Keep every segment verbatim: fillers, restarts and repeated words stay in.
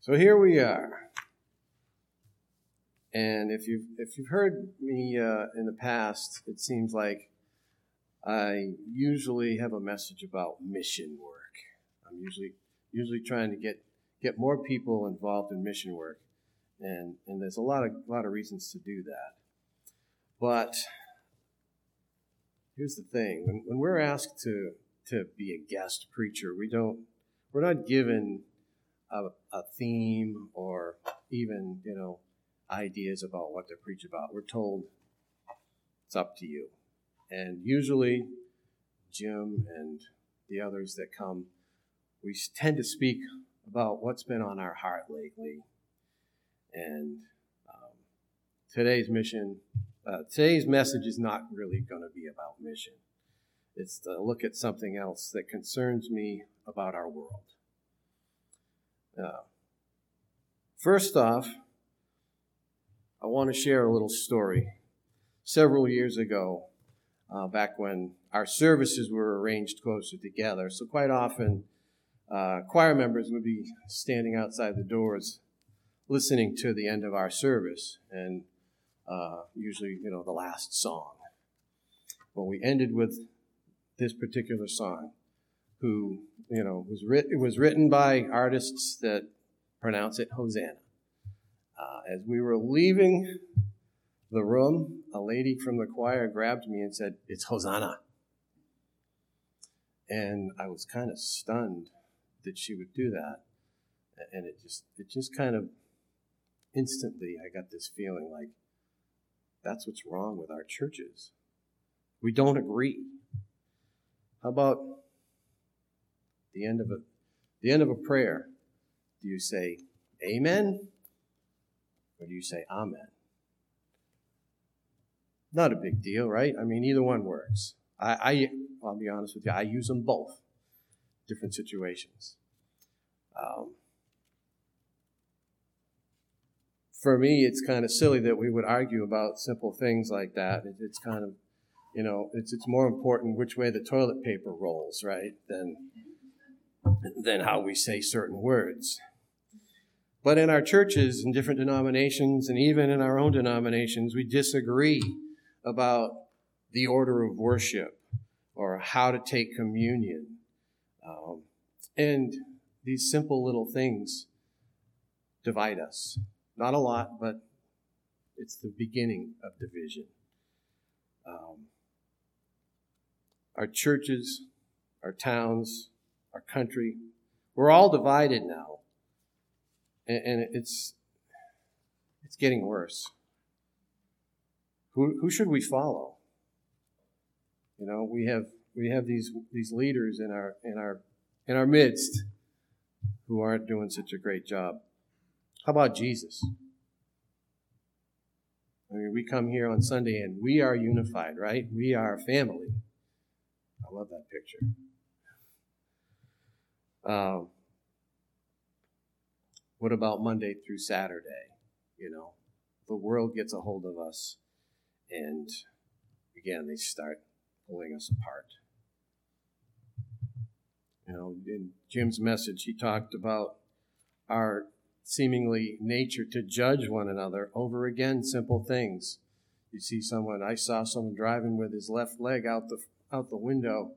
So here we are. And if you've, if you've heard me uh, in the past, it seems like I usually have a message about mission work. I'm usually usually trying to get, get more people involved in mission work. And and there's a lot of lot of reasons to do that. But here's the thing. When when we're asked to to be a guest preacher, we don't we're not given a, a theme or even, you know, ideas about what to preach about. We're told it's up to you. And usually Jim and the others that come, we tend to speak about what's been on our heart lately. And um, today's mission, uh, today's message is not really going to be about mission. It's to look at something else that concerns me about our world. Uh, first off, I want to share a little story. Several years ago, uh, back when our services were arranged closer together, so quite often uh, choir members would be standing outside the doors listening to the end of our service, and uh, usually, you know, the last song. Well, we ended with this particular song, who, you know, was writ- it was written by artists that pronounce it Hosanna. Uh, as we were leaving the room, a lady from the choir grabbed me and said, "It's Hosanna." And I was kind of stunned that she would do that, and it just it just kind of instantly, I got this feeling like that's what's wrong with our churches. We don't agree. How about the end of a the end of a prayer? Do you say amen or do you say amen? Not a big deal, right? I mean, either one works. I, I I'll be honest with you. I use them both, different situations. Um, For me, it's kind of silly that we would argue about simple things like that. It, it's kind of, you know, it's it's more important which way the toilet paper rolls, right, than, than how we say certain words. But in our churches, in different denominations, and even in our own denominations, we disagree about the order of worship or how to take communion. Um, and these simple little things divide us. Not a lot, but it's the beginning of division. Um, our churches, our towns, our country, we're all divided now. And, and it's it's getting worse. Who who should we follow? You know, we have we have these these leaders in our in our in our midst who aren't doing such a great job. How about Jesus? I mean, we come here on Sunday and we are unified, right? We are family. I love that picture. Um, what about Monday through Saturday? You know, the world gets a hold of us, and again, they start pulling us apart. You know, in Jim's message, he talked about our seemingly nature to judge one another over, again, simple things. You see someone, I saw someone driving with his left leg out the out the window,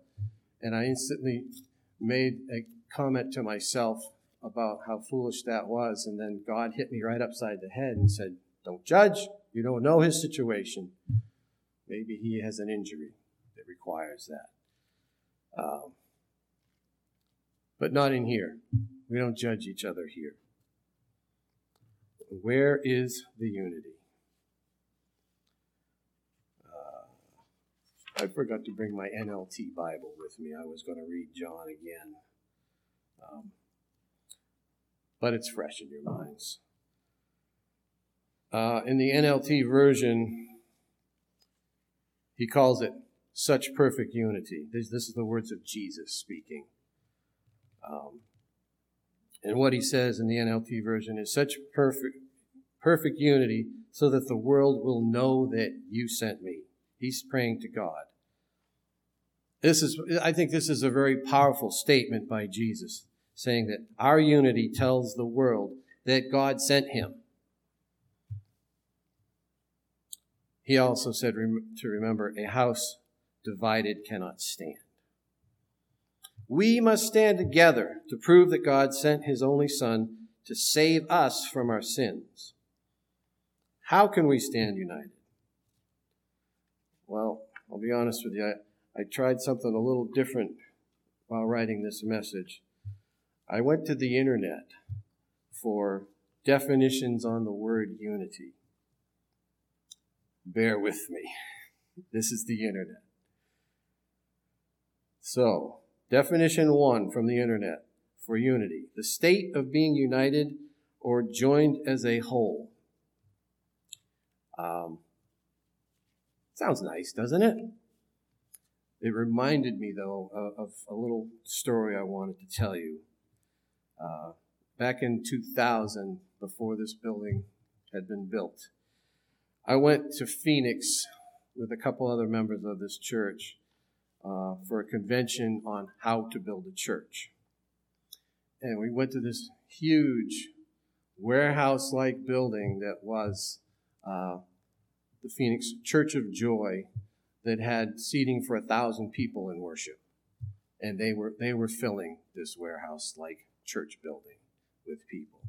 and I instantly made a comment to myself about how foolish that was, and then God hit me right upside the head and said, "Don't judge. You don't know his situation. Maybe he has an injury that requires that." Um, but not in here. We don't judge each other here. Where is the unity? Uh, I forgot to bring my N L T Bible with me. I was going to read John again. Um, but it's fresh in your minds. Uh, in the N L T version, he calls it such perfect unity. This, this is the words of Jesus speaking. Um, and what he says in the N L T version is such perfect perfect unity so that the world will know that you sent me. He's praying to God. This is, I think this is a very powerful statement by Jesus, saying that our unity tells the world that God sent him. He also said to remember, a house divided cannot stand. We must stand together to prove that God sent his only Son to save us from our sins. How can we stand united? Well, I'll be honest with you. I, I tried something a little different while writing this message. I went to the internet for definitions on the word unity. Bear with me. This is the internet. So, definition one from the internet for unity: the state of being united or joined as a whole. Um, sounds nice, doesn't it? It reminded me, though, of a little story I wanted to tell you. Uh, back in two thousand, before this building had been built, I went to Phoenix with a couple other members of this church uh, for a convention on how to build a church. And we went to this huge warehouse-like building that was uh, the Phoenix Church of Joy, that had seating for a thousand people in worship. And they were they were filling this warehouse-like church building with people.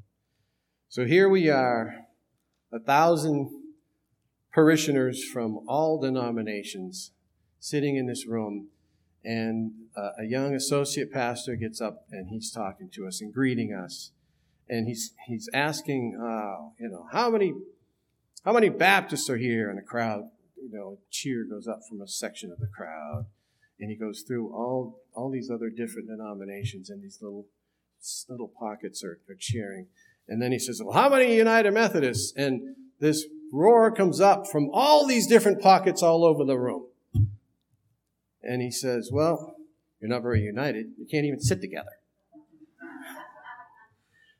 So here we are, a thousand parishioners from all denominations sitting in this room, and uh, a young associate pastor gets up and he's talking to us and greeting us, and he's he's asking, uh, you know, how many how many Baptists are here in the crowd? You know, a cheer goes up from a section of the crowd, and he goes through all all these other different denominations, and these little little pockets are, are cheering, and then he says, "Well, how many United Methodists?" And this roar comes up from all these different pockets all over the room. And he says, "Well, you're not very united. You can't even sit together."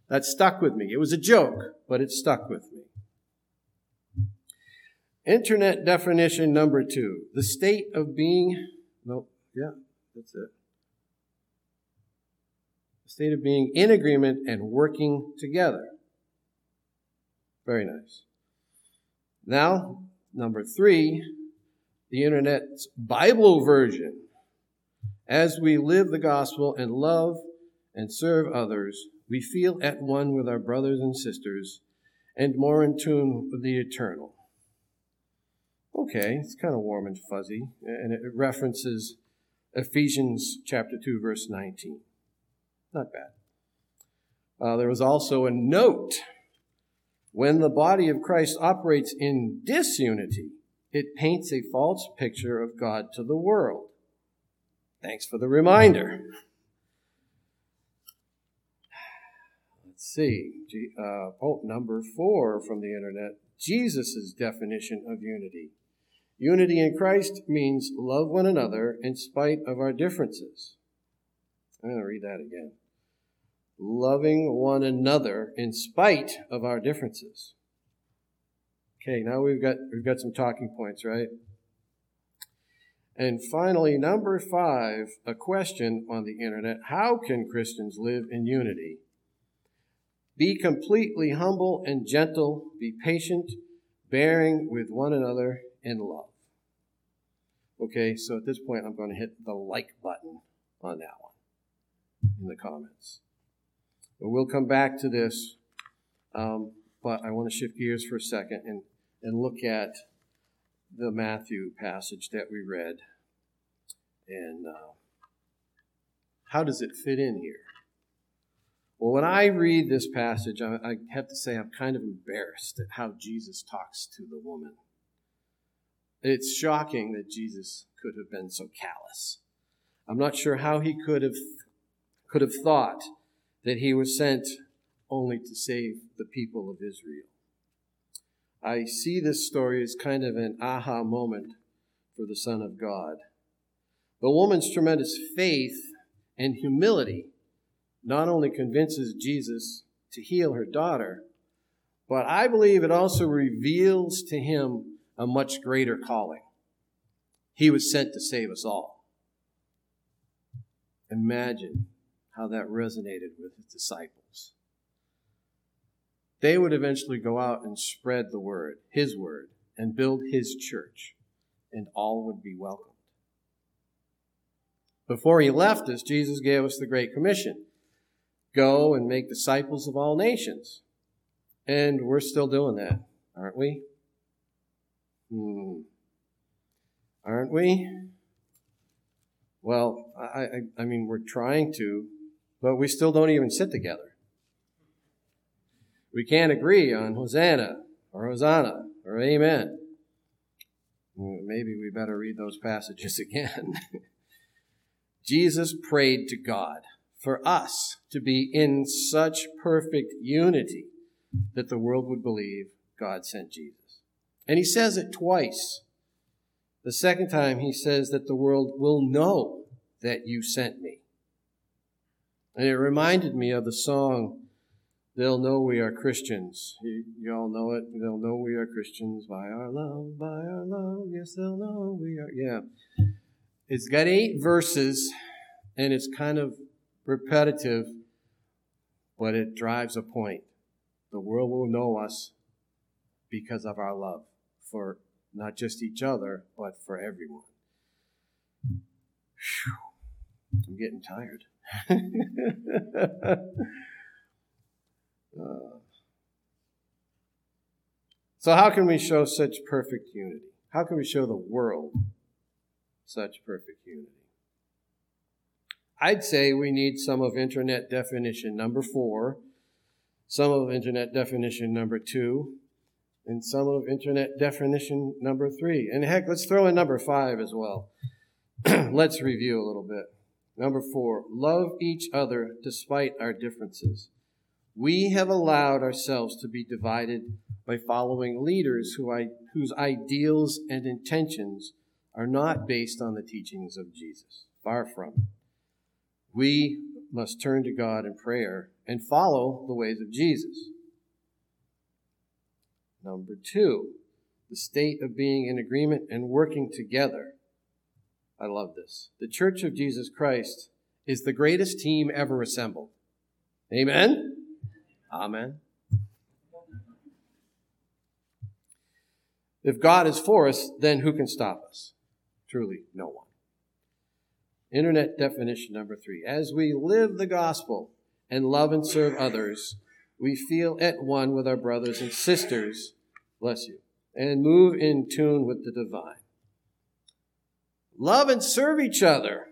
That stuck with me. It was a joke, but it stuck with me. Internet definition number two. The state of being... No, yeah, that's it. The state of being in agreement and working together. Very nice. Now, number three, the internet's Bible version. As we live the gospel and love and serve others, we feel at one with our brothers and sisters and more in tune with the eternal. Okay, it's kind of warm and fuzzy, and it references Ephesians chapter two, verse nineteen. Not bad. Uh, there was also a note. When the body of Christ operates in disunity, it paints a false picture of God to the world. Thanks for the reminder. Let's see. Uh, oh, number four from the internet. Jesus' definition of unity. Unity in Christ means love one another in spite of our differences. I'm going to read that again. Loving one another in spite of our differences. Okay, now we've got we've got some talking points, right? And finally, number five, a question on the internet. How can Christians live in unity? Be completely humble and gentle. Be patient, bearing with one another in love. Okay, so at this point, I'm going to hit the like button on that one in the comments. We'll come back to this, um, but I want to shift gears for a second and, and look at the Matthew passage that we read. And uh, how does it fit in here? Well, when I read this passage, I, I have to say I'm kind of embarrassed at how Jesus talks to the woman. It's shocking that Jesus could have been so callous. I'm not sure how he could have could have thought that he was sent only to save the people of Israel. I see this story as kind of an aha moment for the Son of God. The woman's tremendous faith and humility not only convinces Jesus to heal her daughter, but I believe it also reveals to him a much greater calling. He was sent to save us all. Imagine how that resonated with his disciples. they would eventually go out and spread the word, his word, and build his church, and all would be welcomed. Before he left us, Jesus gave us the Great Commission. Go and make disciples of all nations. And we're still doing that, aren't we? Hmm. Aren't we? Well, I, I, I mean, we're trying to, but we still don't even sit together. We can't agree on Hosanna or Hosanna or Amen. Maybe we better read those passages again. Jesus prayed to God for us to be in such perfect unity that the world would believe God sent Jesus. And he says it twice. The second time he says that the world will know that you sent me. And it reminded me of the song, They'll Know We Are Christians. You, you all know it. They'll know we are Christians by our love, by our love. Yes, they'll know we are. Yeah. It's got eight verses, and it's kind of repetitive, but it drives a point. The world will know us because of our love for not just each other, but for everyone. Whew. I'm getting tired. uh, so how can we show such perfect unity? How can we show the world such perfect unity? I'd say we need some of internet definition number four, some of internet definition number two, and some of internet definition number three. And heck, let's throw in number five as well. Let's review a little bit. Number four, love each other despite our differences. We have allowed ourselves to be divided by following leaders who I, whose ideals and intentions are not based on the teachings of Jesus. Far from it. We must turn to God in prayer and follow the ways of Jesus. Number two, the state of being in agreement and working together. I love this. The Church of Jesus Christ is the greatest team ever assembled. Amen? Amen. If God is for us, then who can stop us? Truly, no one. Internet definition number three. As we live the gospel and love and serve others, we feel at one with our brothers and sisters, bless you, and move in tune with the divine. Love and serve each other.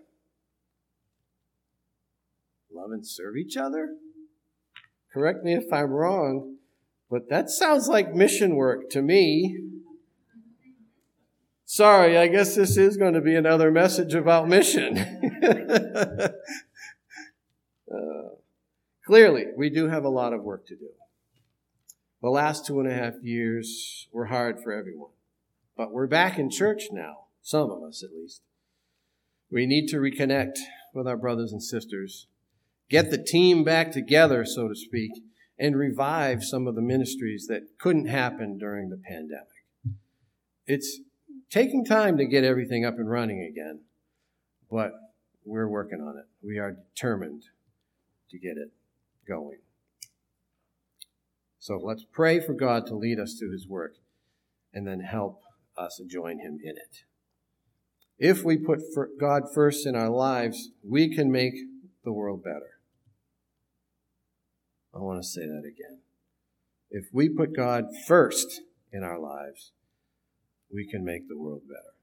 Love and serve each other? Correct me if I'm wrong, but that sounds like mission work to me. Sorry, I guess this is going to be another message about mission. uh, Clearly, we do have a lot of work to do. The last two and a half years were hard for everyone, but we're back in church now, some of us at least. We need to reconnect with our brothers and sisters, get the team back together, so to speak, and revive some of the ministries that couldn't happen during the pandemic. It's taking time to get everything up and running again, but we're working on it. We are determined to get it going. So let's pray for God to lead us to his work and then help us join him in it. If we put God first in our lives, we can make the world better. I want to say that again. If we put God first in our lives, we can make the world better.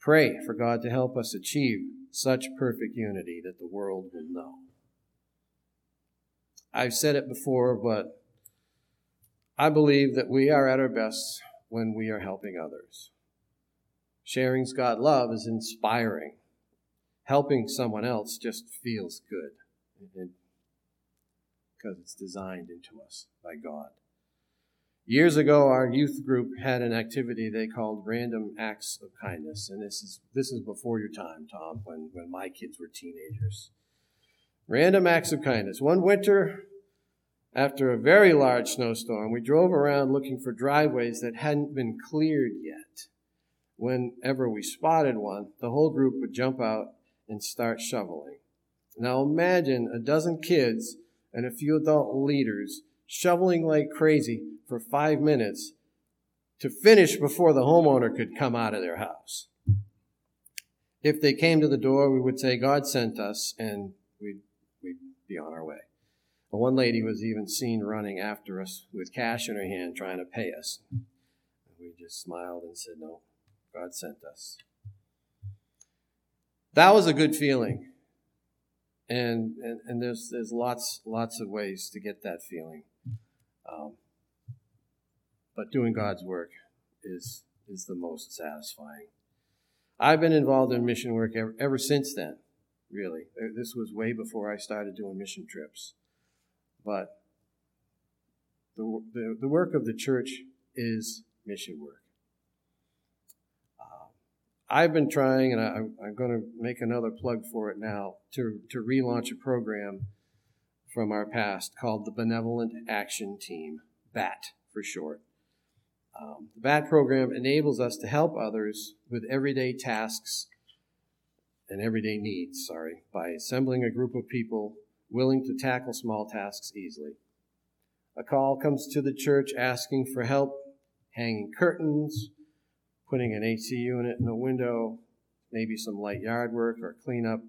Pray for God to help us achieve such perfect unity that the world will know. I've said it before, but I believe that we are at our best when we are helping others. Sharing God's love is inspiring. Helping someone else just feels good because it's designed into us by God. Years ago, our youth group had an activity they called Random Acts of Kindness. And this is this is before your time, Tom, when, when my kids were teenagers. Random Acts of Kindness. One winter, after a very large snowstorm, we drove around looking for driveways that hadn't been cleared yet. Whenever we spotted one, the whole group would jump out and start shoveling. Now imagine a dozen kids and a few adult leaders shoveling like crazy for five minutes to finish before the homeowner could come out of their house. If they came to the door, we would say, God sent us, and we'd, we'd be on our way. Well, one lady was even seen running after us with cash in her hand trying to pay us. We just smiled and said, no, God sent us. That was a good feeling. And and, and there's there's lots lots of ways to get that feeling. Um, but doing God's work is is the most satisfying. I've been involved in mission work ever, ever since then, really. This was way before I started doing mission trips. But the, the, the work of the church is mission work. Um, I've been trying, and I, I'm going to make another plug for it now, to, to relaunch a program from our past called the Benevolent Action Team, B A T for short. Um, the B A T program enables us to help others with everyday tasks and everyday needs, sorry, by assembling a group of people willing to tackle small tasks easily. A call comes to the church asking for help hanging curtains, putting an A C unit in a window, maybe some light yard work or cleanup,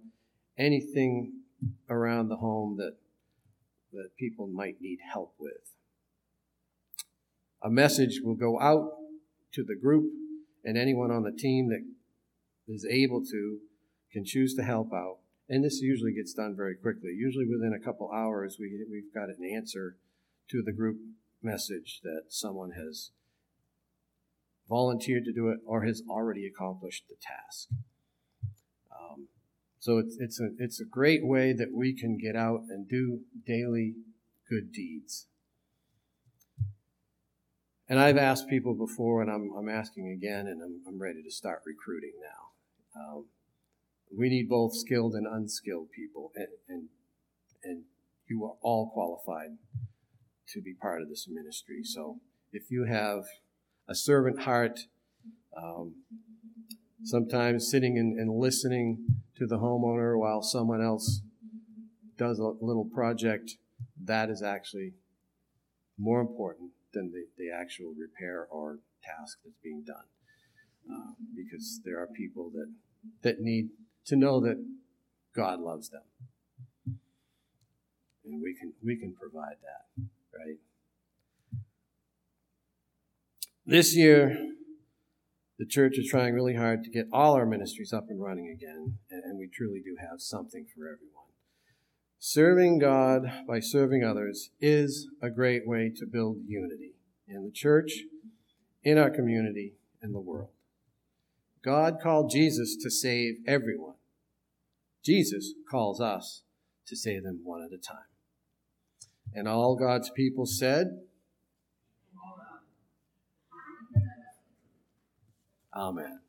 anything around the home that, that people might need help with. A message will go out to the group, and anyone on the team that is able to can choose to help out. And this usually gets done very quickly. Usually within a couple hours, we, we've got an answer to the group message that someone has volunteered to do it or has already accomplished the task. Um, so it's, it's, a, it's a great way that we can get out and do daily good deeds. And I've asked people before, and I'm, I'm asking again, and I'm, I'm ready to start recruiting now. Um, We need both skilled and unskilled people, and, and and you are all qualified to be part of this ministry. So if you have a servant heart, um, sometimes sitting and, and listening to the homeowner while someone else does a little project, that is actually more important than the, the actual repair or task that's being done, uh, because there are people that, that need to know that God loves them, and we can we can provide that, right? This year, the church is trying really hard to get all our ministries up and running again, and we truly do have something for everyone. Serving God by serving others is a great way to build unity in the church, in our community, in the world. God called Jesus to save everyone. Jesus calls us to save them one at a time. And all God's people said, Amen.